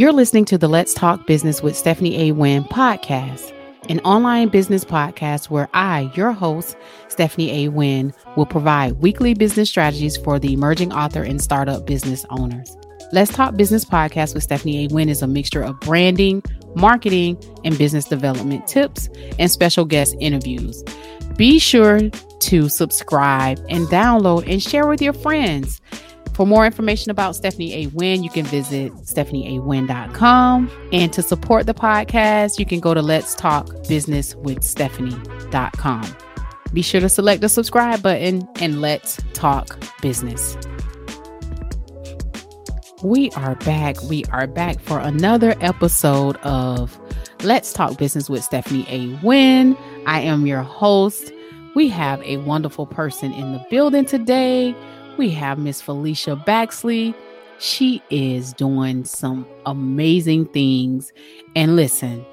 You're listening to the Let's Talk Business with Stephanie A. Wynn podcast, an online business podcast where I, your host, Stephanie A. Wynn, will provide weekly business strategies for the emerging author and startup business owners. Let's Talk Business podcast with Stephanie A. Wynn is a mixture of branding, marketing, and business development tips and special guest interviews. Be sure to subscribe and download and share with your friends. For more information about Stephanie A. Wynn, you can visit stephanieawynn.com. And to support the podcast, you can go to letstalkbusinesswithstephanie.com. Be sure to select the subscribe button and let's talk business. We are back. We are back for another episode of Let's Talk Business with Stephanie A. Wynn. I am your host. We have a wonderful person in the building today. We have Miss Felicia Baxley. She is doing some amazing things. And listen,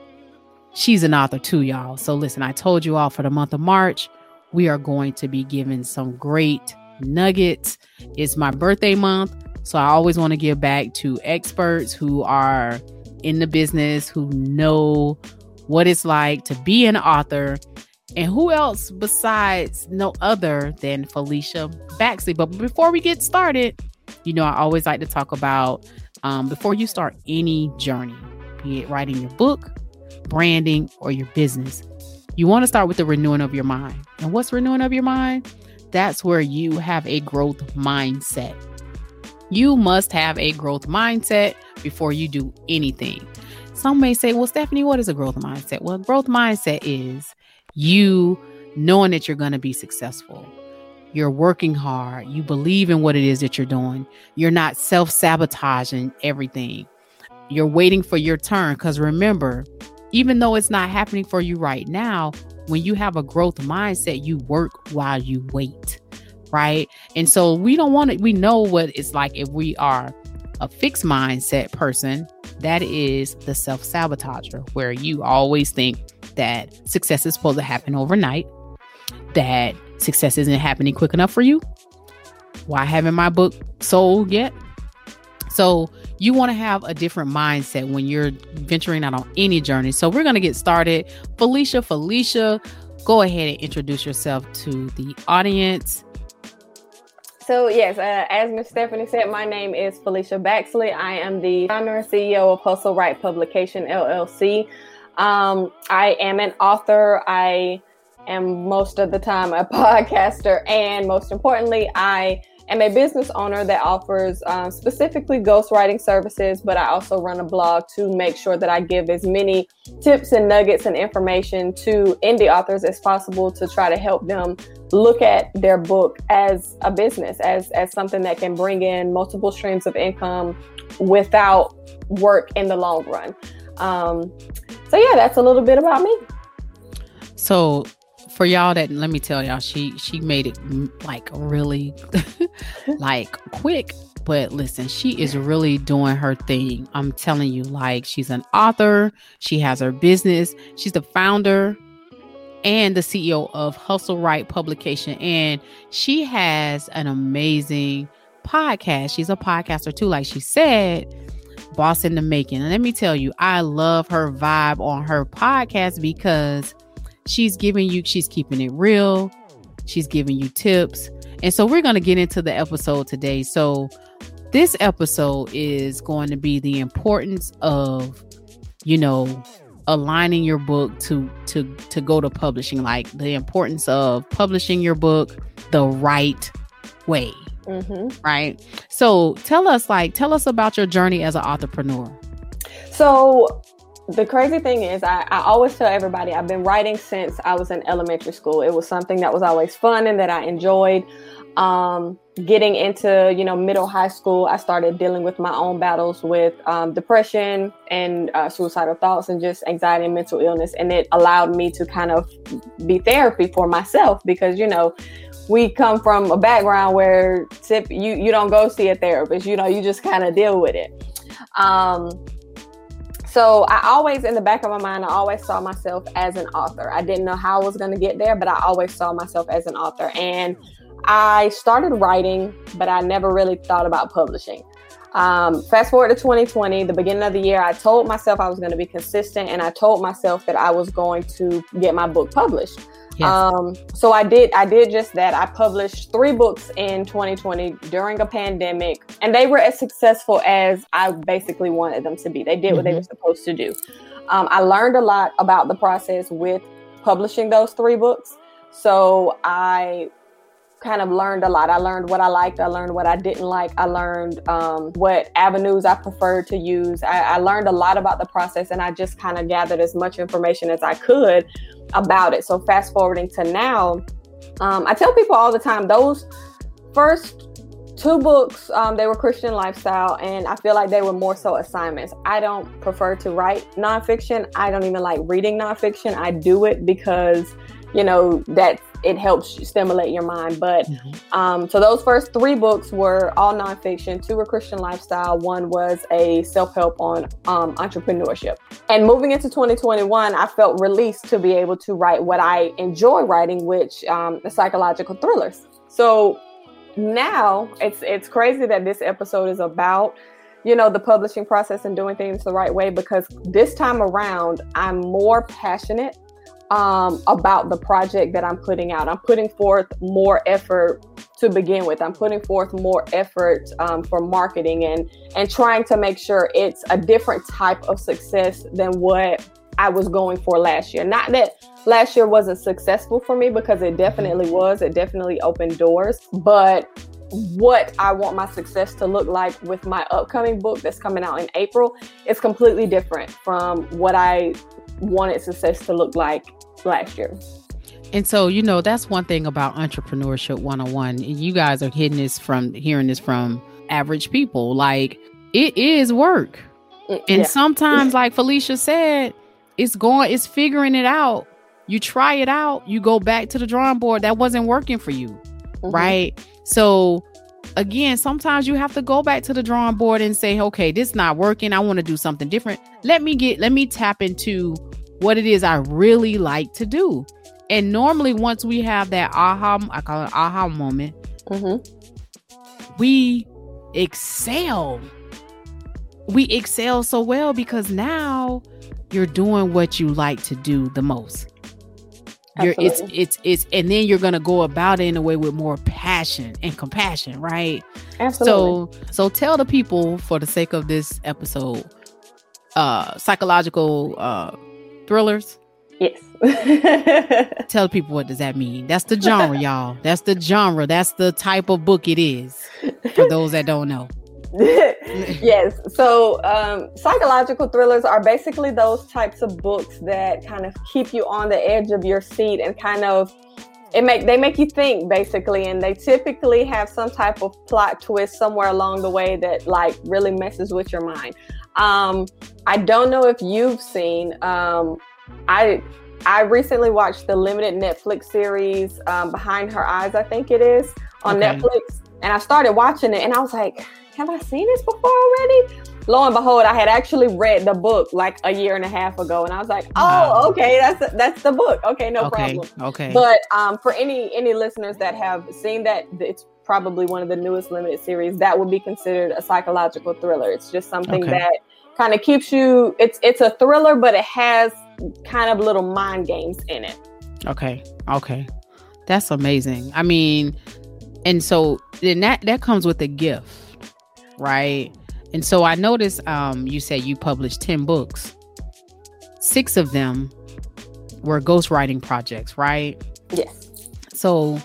she's an author too, y'all. So listen, I told you all for the month of March, we are going to be giving some great nuggets. It's my birthday month. So I always want to give back to experts who are in the business, who know what it's like to be an author. And who else besides no other than Felicia Baxley? But before we get started, you know, I always like to talk about before you start any journey, be it writing your book, branding, or your business, you want to start with the renewing of your mind. And what's renewing of your mind? That's where you have a growth mindset. You must have a growth mindset before you do anything. Some may say, well, Stephanie, what is a growth mindset? Well, growth mindset is you knowing that you're going to be successful. You're working hard. You believe in what it is that you're doing. You're not self-sabotaging everything. You're waiting for your turn. Because remember, even though it's not happening for you right now, when you have a growth mindset, you work while you wait, right? And so we don't want to, we know what it's like if we are a fixed mindset person. That is the self-sabotager, where you always think that success is supposed to happen overnight, that success isn't happening quick enough for you. Why haven't my book sold yet? So you want to have a different mindset when you're venturing out on any journey. So we're going to get started. Felicia, go ahead and introduce yourself to the audience. So yes, as Ms. Stephanie said, my name is Felicia Baxley. I am the founder and CEO of Hustle Write Publication, LLC. I am an author. I am most of the time a podcaster, and most importantly, I am a business owner that offers specifically ghostwriting services, but I also run a blog to make sure that I give as many tips and nuggets and information to indie authors as possible to try to help them look at their book as a business, as something that can bring in multiple streams of income without work in the long run. So yeah, that's a little bit about me. So for y'all that, let me tell y'all, she made it like really like quick, but listen, she is really doing her thing. I'm telling you, like, she's an author. She has her business. She's the founder and the CEO of Hustle Write Publication. And she has an amazing podcast. She's a podcaster too. Like she said, Boss in the Making. And let me tell you, I love her vibe on her podcast because she's keeping it real. She's giving you tips. And so we're going to get into the episode today. So this episode is going to be the importance of, you know, aligning your book to go to publishing, like the importance of publishing your book the right way. Mm-hmm. Right. So tell us about your journey as an entrepreneur. So the crazy thing is, I always tell everybody I've been writing since I was in elementary school. It was something that was always fun and that I enjoyed. Getting into, you know, middle high school, I started dealing with my own battles with depression and suicidal thoughts and just anxiety and mental illness. And it allowed me to kind of be therapy for myself because, you know, we come from a background where you don't go see a therapist, you know, you just kind of deal with it. So I always, in the back of my mind, I always saw myself as an author. I didn't know how I was going to get there, but I always saw myself as an author. And I started writing, but I never really thought about publishing. Fast forward to 2020, the beginning of the year, I told myself I was going to be consistent, and I told myself that I was going to get my book published. Yes. So I did just that. I published 3 books in 2020 during a pandemic, and they were as successful as I basically wanted them to be. They did what they were supposed to do. I learned a lot about the process with publishing those 3 books. So I kind of learned a lot. I learned what I liked. I learned what I didn't like. I learned what avenues I preferred to use. I learned a lot about the process, and I just kind of gathered as much information as I could about it. So fast forwarding to now, I tell people all the time, those first 2 books, they were Christian lifestyle, and I feel like they were more so assignments. I don't prefer to write nonfiction. I don't even like reading nonfiction. I do it because, you know, that it helps stimulate your mind. But so those first 3 books were all nonfiction. 2 were Christian lifestyle. 1 was a self-help on entrepreneurship. And moving into 2021, I felt released to be able to write what I enjoy writing, which is psychological thrillers. So now it's crazy that this episode is about, you know, the publishing process and doing things the right way, because this time around, I'm more passionate about the project that I'm putting out. I'm putting forth more effort to begin with. I'm putting forth more effort for marketing and trying to make sure it's a different type of success than what I was going for last year. Not that last year wasn't successful for me, because it definitely was. It definitely opened doors. But what I want my success to look like with my upcoming book that's coming out in April is completely different from what I wanted success to look like last year. And so, you know, that's one thing about Entrepreneurship 101. You guys are hearing this from average people. Like, it is work. And sometimes, like Felicia said, it's figuring it out. You try it out, you go back to the drawing board. That wasn't working for you. Right. So again, sometimes you have to go back to the drawing board and say, okay, this is not working. I want to do something different. Let me tap into what it is I really like to do. And normally once we have that aha moment, we excel. We excel so well, because now you're doing what you like to do the most. And then you're going to go about it in a way with more passion and compassion, right? Absolutely. So tell the people, for the sake of this episode, psychological thrillers. Yes. Tell people, what does that mean? That's the genre, y'all. That's the genre. That's the type of book it is, for those that don't know. Yes. So psychological thrillers are basically those types of books that kind of keep you on the edge of your seat and kind of they make you think, basically, and they typically have some type of plot twist somewhere along the way that like really messes with your mind. I don't know if you've seen, I recently watched the limited Netflix series Behind Her Eyes, I think it is, on Netflix, and I started watching it and I was like, have I seen this before already? Lo and behold, I had actually read the book like a year and a half ago, and I was like, "Oh, okay, that's the book. Okay, no problem." Okay. But for any listeners that have seen that, it's probably one of the newest limited series that would be considered a psychological thriller. It's just something that kind of keeps you. It's a thriller, but it has kind of little mind games in it. Okay, that's amazing. I mean, and so then that comes with a gift. Right. And so I noticed you said you published 10 books. 6 of them were ghostwriting projects, right? Yes. So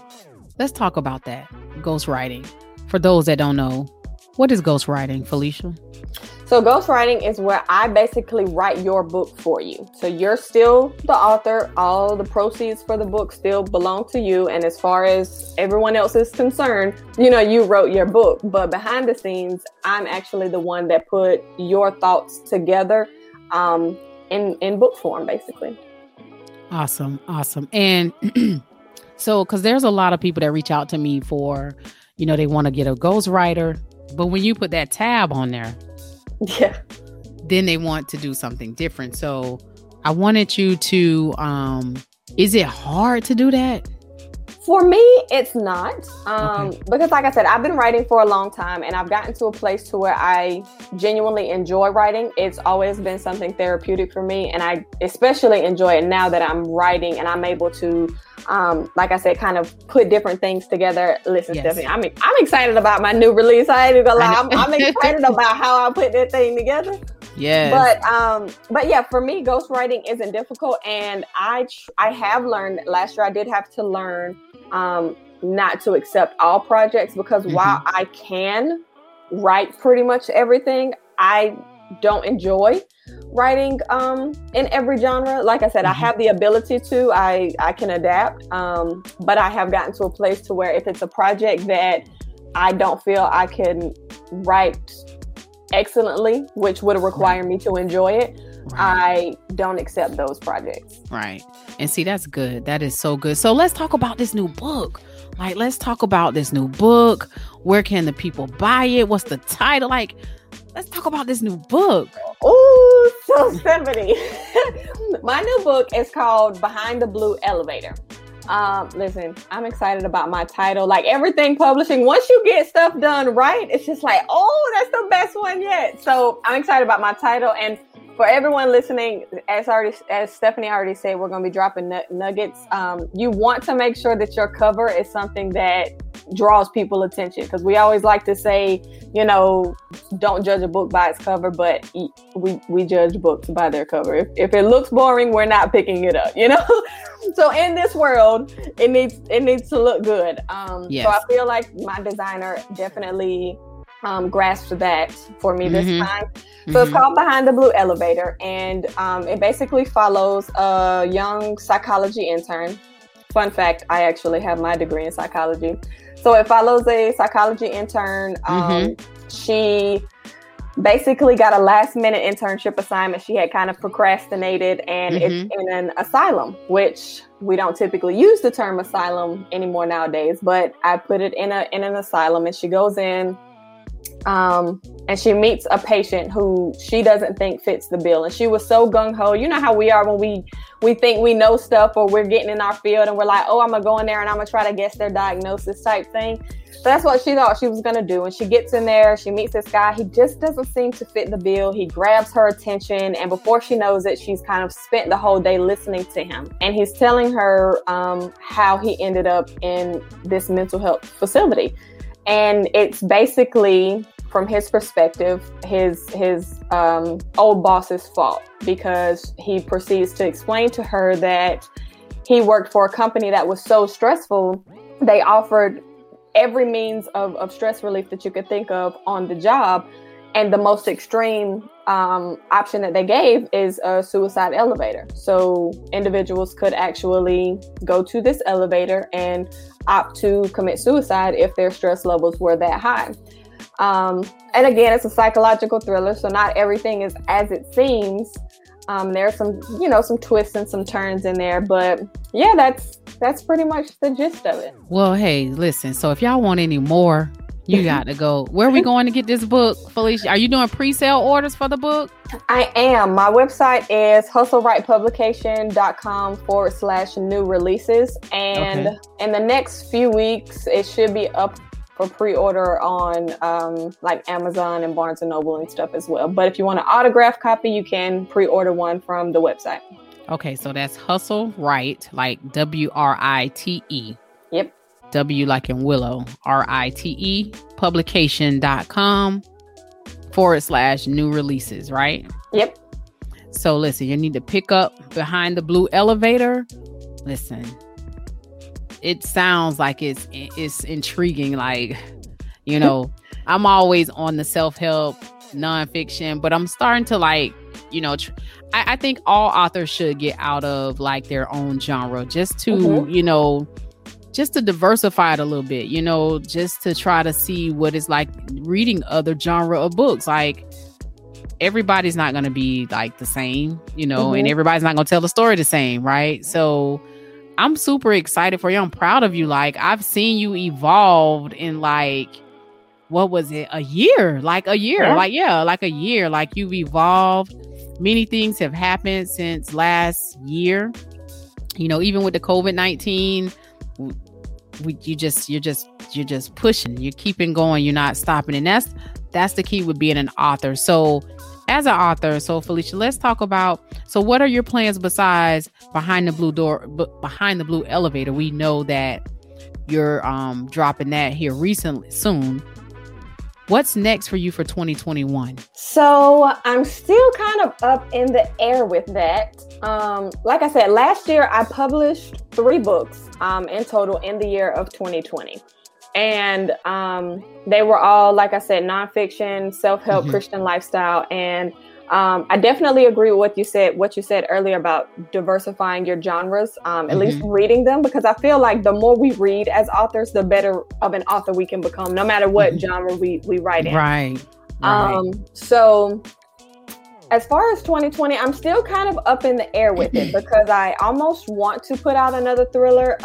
let's talk about that. Ghostwriting. For those that don't know, what is ghostwriting, Felicia? So ghostwriting is where I basically write your book for you. So you're still the author. All the proceeds for the book still belong to you. And as far as everyone else is concerned, you know, you wrote your book. But behind the scenes, I'm actually the one that put your thoughts together in book form, basically. Awesome. And so, because there's a lot of people that reach out to me for, you know, they want to get a ghostwriter. But when you put that tab on there, then they want to do something different. So I wanted you to, is it hard to do that? For me, it's not. Because like I said, I've been writing for a long time and I've gotten to a place to where I genuinely enjoy writing. It's always been something therapeutic for me. And I especially enjoy it now that I'm writing and I'm able to, like I said, kind of put different things together. Listen, yes. Stephanie, I'm excited about my new release. I ain't gonna lie. I'm excited about how I put that thing together. Yes. But yeah, for me, ghostwriting isn't difficult. And I have learned last year, I did have to learn not to accept all projects because while I can write pretty much everything, I don't enjoy writing in every genre. Like I said, I have the ability to, I can adapt. But I have gotten to a place to where if it's a project that I don't feel I can write excellently, which would require me to enjoy it, right, I don't accept those projects. Right. And see, that's good. That is so good. So let's talk about this new book. Like, let's talk about this new book. Where can the people buy it? What's the title? Like, let's talk about this new book. Oh, so Stephanie, my new book is called Behind the Blue Elevator. Listen, I'm excited about my title. Like everything publishing, once you get stuff done right, it's just like, oh, that's the best one yet. So I'm excited about my title. And for everyone listening, as Stephanie already said, we're going to be dropping nuggets. You want to make sure that your cover is something that draws people attention, because we always like to say, you know, don't judge a book by its cover, but we judge books by their cover. If it looks boring, we're not picking it up, you know? So in this world, it needs to look good. Yes. So I feel like my designer definitely grasped that for me this time. So it's called Behind the Blue Elevator, and it basically follows a young psychology intern. Fun fact, I actually have my degree in psychology. So it follows a psychology intern. She basically got a last minute internship assignment. She had kind of procrastinated, and it's in an asylum, which we don't typically use the term asylum anymore nowadays, but I put it in an asylum, and she goes in and she meets a patient who she doesn't think fits the bill. And she was so gung-ho. You know how we are when we think we know stuff, or we're getting in our field and we're like, oh, I'm going to go in there and I'm going to try to guess their diagnosis type thing. So that's what she thought she was going to do. And she gets in there. She meets this guy. He just doesn't seem to fit the bill. He grabs her attention. And before she knows it, she's kind of spent the whole day listening to him. And he's telling her how he ended up in this mental health facility. And it's basically, from his perspective, his old boss's fault, because he proceeds to explain to her that he worked for a company that was so stressful, they offered every means of stress relief that you could think of on the job. And the most extreme option that they gave is a suicide elevator. So individuals could actually go to this elevator and opt to commit suicide if their stress levels were that high. And again, it's a psychological thriller, so not everything is as it seems. There are some, you know, some twists and some turns in there, but yeah, that's pretty much the gist of it. Well, hey, listen, so if y'all want any more, you got to go. Where are we going to get this book, Felicia? Are you doing pre-sale orders for the book? I am. My website is hustlewritepublication.com/new releases. And in the next few weeks, it should be up for pre-order on like Amazon and Barnes & Noble and stuff as well. But if you want an autograph copy, you can pre-order one from the website. Okay, so that's Hustle Write, like WRITE. Yep. W like in Willow, RITE, publication.com/new releases, right? Yep. So listen, you need to pick up Behind the Blue Elevator. Listen, it sounds like it's intriguing. Like, you know, I'm always on the self-help nonfiction, but I'm starting to like, you know, I think all authors should get out of like their own genre just to, you know, just to diversify it a little bit, you know, just to try to see what it's like reading other genre of books. Like everybody's not going to be like the same, you know, and everybody's not going to tell the story the same. Right. So I'm super excited for you. I'm proud of you. Like I've seen you evolved in like, what was it? A year, like a year, like you've evolved. Many things have happened since last year, you know, even with the COVID-19 you're just pushing, you're keeping going, you're not stopping. And that's the key with being an author. So as an author, so Felicia, let's talk about, so what are your plans besides Behind the Blue Elevator? We know that you're dropping that here recently soon. What's next for you for 2021? So I'm still kind of up in the air with that. Like I said, last year I published 3 books in total in the year of 2020. And they were all, like I said, nonfiction, self-help, mm-hmm. Christian lifestyle. And I definitely agree with what you said earlier about diversifying your genres, at mm-hmm. least reading them, because I feel like the more we read as authors, the better of an author we can become, no matter what mm-hmm. genre we write in. Right. So as far as 2020, I'm still kind of up in the air with it because I almost want to put out another thriller.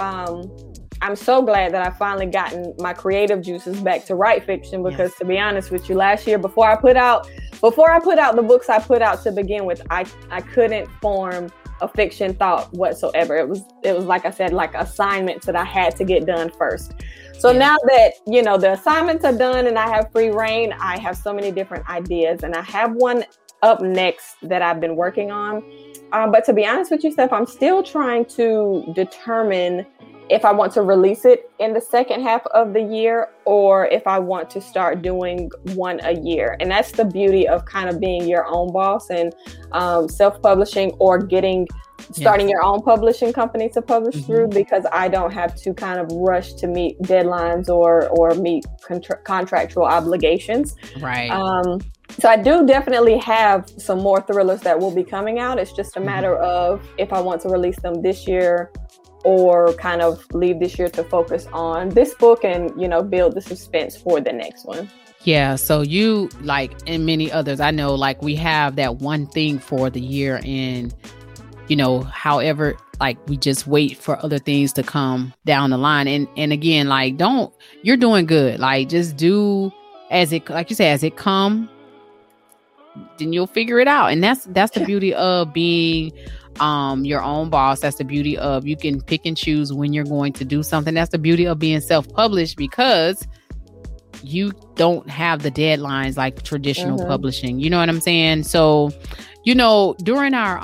I'm so glad that I finally gotten my creative juices back to write fiction because yes. to be honest with you, last year before I put out the books I put out to begin with, I couldn't form a fiction thought whatsoever. It was like I said, like assignments that I had to get done first. So yeah. now that, you know, the assignments are done and I have free reign, I have so many different ideas and I have one up next that I've been working on. But to be honest with you, Steph, I'm still trying to determine if I want to release it in the second half of the year, or if I want to start doing one a year. And that's the beauty of kind of being your own boss and self-publishing or starting yes. your own publishing company to publish mm-hmm. through, because I don't have to kind of rush to meet deadlines or meet contractual obligations. Right. So I do definitely have some more thrillers that will be coming out. It's just a matter mm-hmm. of if I want to release them this year or kind of leave this year to focus on this book and, you know, build the suspense for the next one. Yeah. So you, like, and many others, I know, like, we have that one thing for the year, and, you know, however, like, we just wait for other things to come down the line. And again, like, you're doing good. Like, just do as it, like you say, as it come, then you'll figure it out. And that's the beauty of being your own boss. That's the beauty of, you can pick and choose when you're going to do something. That's the beauty of being self-published, because you don't have the deadlines like traditional mm-hmm. publishing. You know what I'm saying? So, you know, during our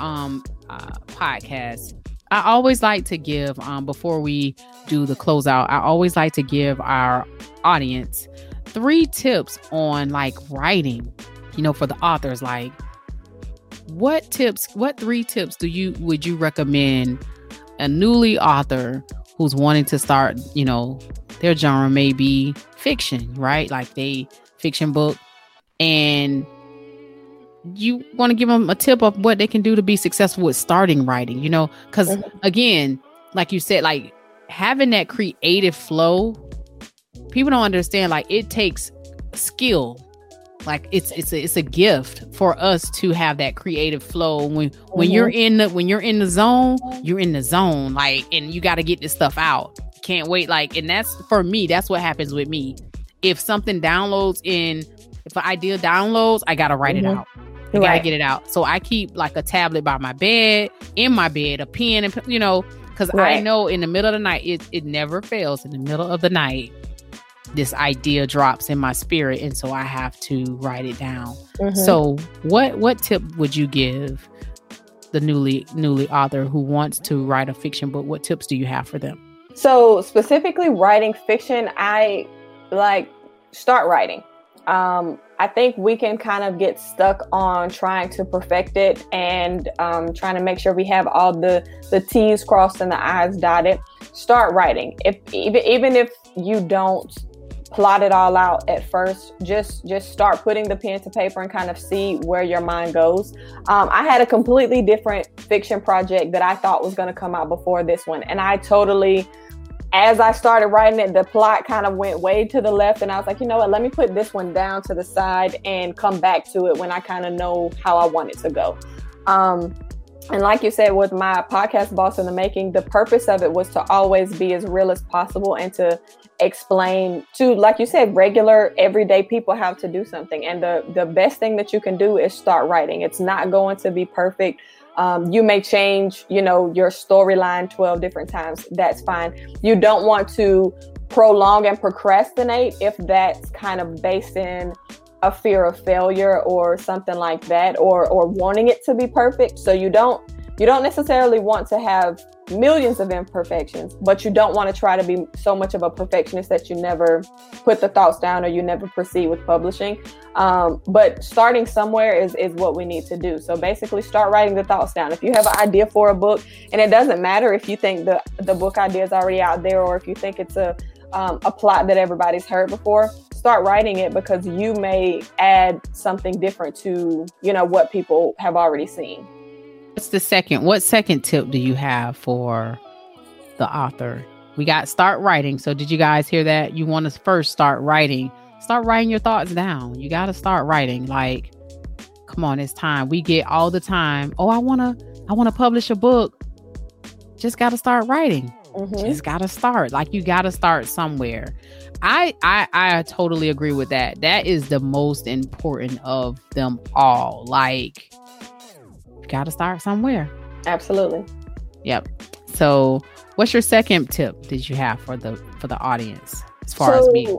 podcast, I always like to give, before we do the closeout, I always like to give our audience 3 tips on, like, writing, you know, for the authors. Like, what 3 tips would you recommend a newly author who's wanting to start, you know, their genre may be fiction, right? Like, they fiction book, and you want to give them a tip of what they can do to be successful with starting writing, you know, because mm-hmm. again, like you said, like, having that creative flow, people don't understand, like, it takes skill. Like, it's a gift for us to have that creative flow. When mm-hmm. you're in the zone, like, and you got to get this stuff out. Can't wait. Like, and that's, for me, that's what happens with me. If something downloads if an idea downloads, I got to write mm-hmm. it out. I got to get it out. So I keep, like, a tablet by my bed, in my bed, a pen, and, you know, cause right. I know in the middle of the night, it never fails. In the middle of the night, this idea drops in my spirit, and so I have to write it down. Mm-hmm. So what tip would you give the newly author who wants to write a fiction book? What tips do you have for them? So specifically writing fiction, I like, start writing. I think we can kind of get stuck on trying to perfect it and trying to make sure we have all the T's crossed and the I's dotted. Start writing. If even if you don't plot it all out at first, just start putting the pen to paper and kind of see where your mind goes. I had a completely different fiction project that I thought was going to come out before this one, and I totally, as I started writing it, the plot kind of went way to the left, and I was like, you know what, let me put this one down to the side and come back to it when I kind of know how I want it to go. And like you said, with my podcast, Boss in the Making, the purpose of it was to always be as real as possible and to explain to, like you said, regular everyday people how to do something. And the best thing that you can do is start writing. It's not going to be perfect. You may change, your storyline 12 different times. That's fine. You don't want to prolong and procrastinate if that's kind of based in a fear of failure or something like that, or wanting it to be perfect. So you don't necessarily want to have millions of imperfections, but you don't want to try to be so much of a perfectionist that you never put the thoughts down or you never proceed with publishing. But starting somewhere is what we need to do. So basically start writing the thoughts down. If you have an idea for a book, and it doesn't matter if you think the book idea is already out there, or if you think it's a plot that everybody's heard before, start writing it, because you may add something different to, what people have already seen. What's the second? What second tip do you have for the author? We got start writing. So did you guys hear that? You want to first start writing. Start writing your thoughts down. You got to start writing. Like, come on, it's time. We get all the time, oh, I want to publish a book. Just got to start writing. Mm-hmm. Just got to start. Like, you got to start somewhere. I totally agree with that. That is the most important of them all. Like, got to start somewhere. Absolutely. Yep. So what's your second tip did you have for the audience as far as me?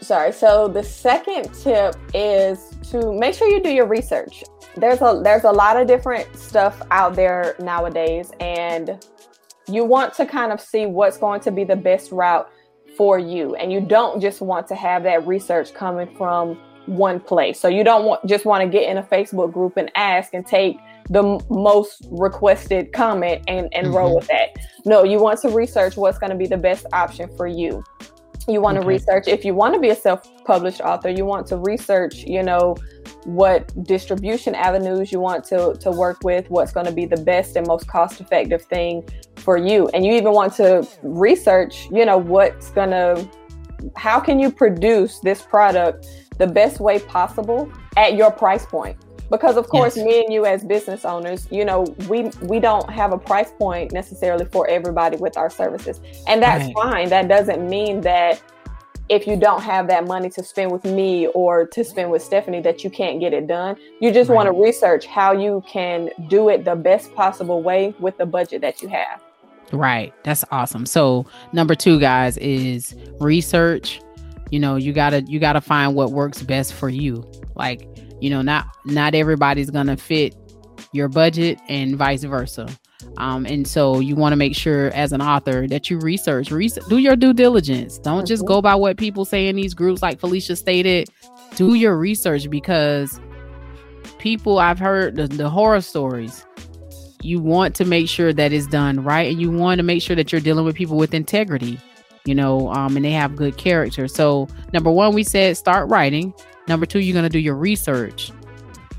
Sorry. So the second tip is to make sure you do your research. There's a lot of different stuff out there nowadays, and you want to kind of see what's going to be the best route for you. And you don't just want to have that research coming from one place. So you don't just want to get in a Facebook group and ask and take the most requested comment and mm-hmm. roll with that. No, you want to research what's going to be the best option for you. You want to research, if you want to be a self-published author, you want to research, what distribution avenues you want to work with, what's going to be the best and most cost-effective thing for you. And you even want to research, how can you produce this product the best way possible at your price point? Because of course, yes, me and you as business owners, we don't have a price point necessarily for everybody with our services. And that's fine. That doesn't mean that if you don't have that money to spend with me or to spend with Stephanie, that you can't get it done. You just want to research how you can do it the best possible way with the budget that you have. Right. That's awesome. So number 2, guys, is research. You gotta find what works best for you. Like, not everybody's gonna fit your budget and vice versa. And so you want to make sure as an author that you research, do your due diligence. Don't just go by what people say in these groups. Like Felicia stated, do your research, because people, I've heard the horror stories. You want to make sure that it's done right, and you want to make sure that you're dealing with people with integrity, and they have good character. So number 1, we said start writing. Number 2, you're going to do your research.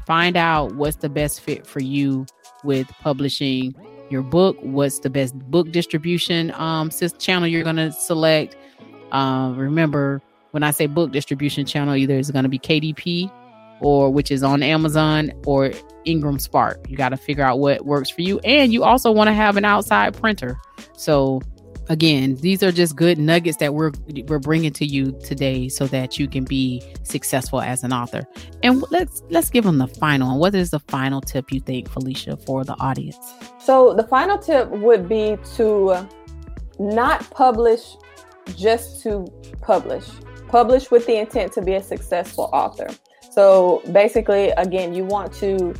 Find out what's the best fit for you with publishing your book. What's the best book distribution channel you're going to select. Remember, when I say book distribution channel, either it's going to be KDP, or which is on Amazon, or Ingram Spark. You got to figure out what works for you. And you also want to have an outside printer. So again, these are just good nuggets that we're bringing to you today so that you can be successful as an author. And let's give them the final. And what is the final tip you think, Felicia, for the audience? So the final tip would be to not publish just to publish. Publish with the intent to be a successful author. So basically, again, you want to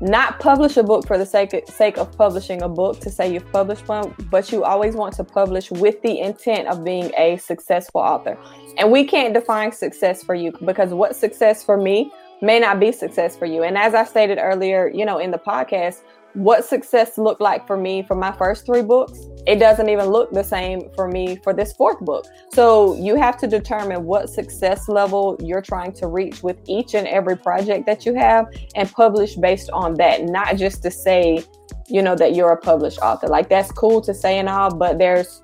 not publish a book for the sake of publishing a book to say you've published one, but you always want to publish with the intent of being a successful author. And we can't define success for you, because what success for me may not be success for you. And as I stated earlier, in the podcast, what success looked like for me for my first 3 books, it doesn't even look the same for me for this 4th book. So you have to determine what success level you're trying to reach with each and every project that you have, and publish based on that, not just to say, that you're a published author. Like, that's cool to say and all, but it's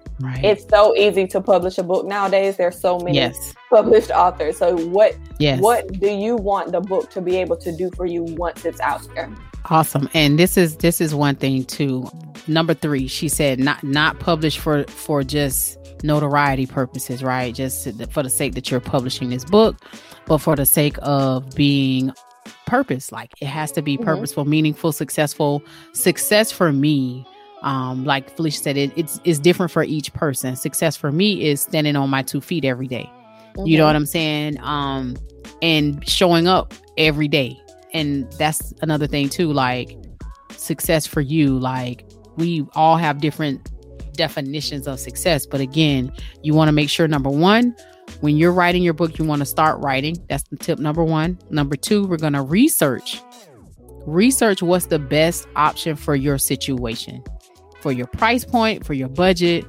so easy to publish a book nowadays. There's so many published authors. So what do you want the book to be able to do for you once it's out there? Awesome. And this is one thing too. Number 3, she said not publish for just notoriety purposes, right? Just for the sake that you're publishing this book, but for the sake of being purpose. Like, it has to be purposeful, meaningful, successful. Success for me, like Felicia said, it's different for each person. Success for me is standing on my 2 feet every day. You know what I'm saying? And showing up every day. And that's another thing too, like success for you. Like, we all have different definitions of success. But again, you want to make sure, number one, when you're writing your book, you want to start writing. That's the tip number one. Number two, we're going to research. Research what's the best option for your situation, for your price point, for your budget.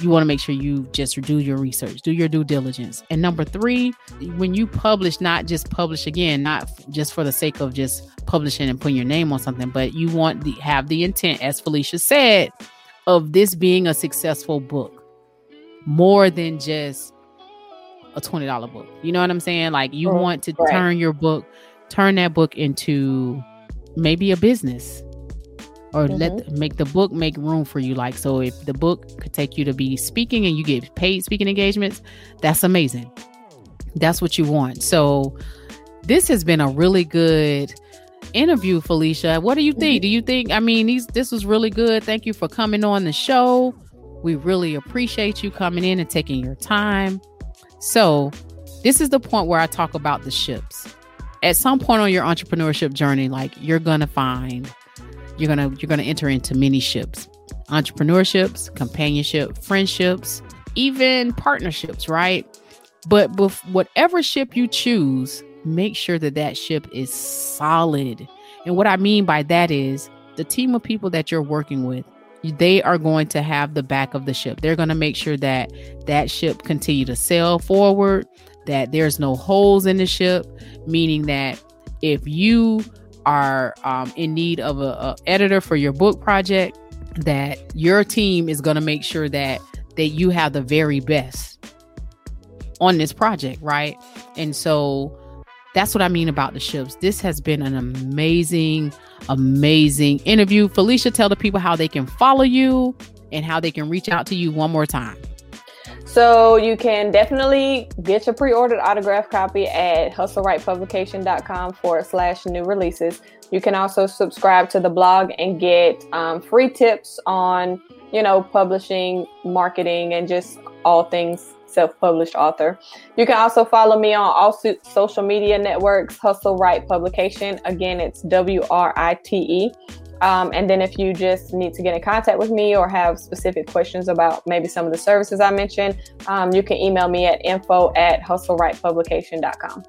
You want to make sure you just do your research, do your due diligence. And number three, when you publish, not just publish again, not just for the sake of just publishing and putting your name on something, but you want to have the intent, as Felicia said, of this being a successful book, more than just a $20 book. You know what I'm saying? Like, you want to turn your book, turn that book into maybe a business. Or make the book make room for you. Like, so if the book could take you to be speaking and you get paid speaking engagements, that's amazing. That's what you want. So this has been a really good interview, Felicia. What do you think? Do you think, I mean, this was really good. Thank you for coming on the show. We really appreciate you coming in and taking your time. So this is the point where I talk about the ships. At some point on your entrepreneurship journey, like, you're going to find... You're gonna enter into many ships, entrepreneurships, companionship, friendships, even partnerships, right? But whatever ship you choose, make sure that that ship is solid. And what I mean by that is the team of people that you're working with, they are going to have the back of the ship. They're going to make sure that that ship continue to sail forward, that there's no holes in the ship, meaning that if you are in need of a editor for your book project, that your team is going to make sure that you have the very best on this project, right? And so that's what I mean about the ships. This has been an amazing interview. Felicia, tell the people how they can follow you and how they can reach out to you one more time. So you can definitely get your pre-ordered autograph copy at hustlewritepublication.com/new releases. You can also subscribe to the blog and get free tips on, publishing, marketing, and just all things self-published author. You can also follow me on all social media networks, Hustle Write Publication. Again, it's WRITE. And then if you just need to get in contact with me or have specific questions about maybe some of the services I mentioned, you can email me at info@hustlewritepublication.com.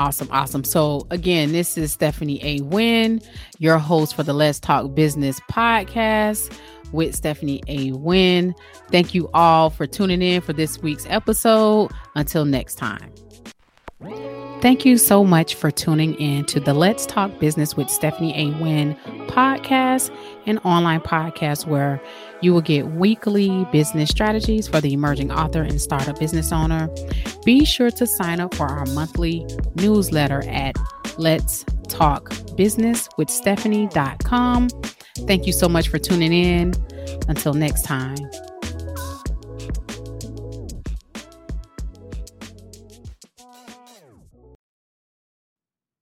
Awesome. So again, this is Stephanie A. Wynn, your host for the Let's Talk Business podcast with Stephanie A. Wynn. Thank you all for tuning in for this week's episode. Until next time. Thank you so much for tuning in to the Let's Talk Business with Stephanie A. Wynn podcast, an online podcast where you will get weekly business strategies for the emerging author and startup business owner. Be sure to sign up for our monthly newsletter at letstalkbusinesswithstephanie.com. Thank you so much for tuning in. Until next time.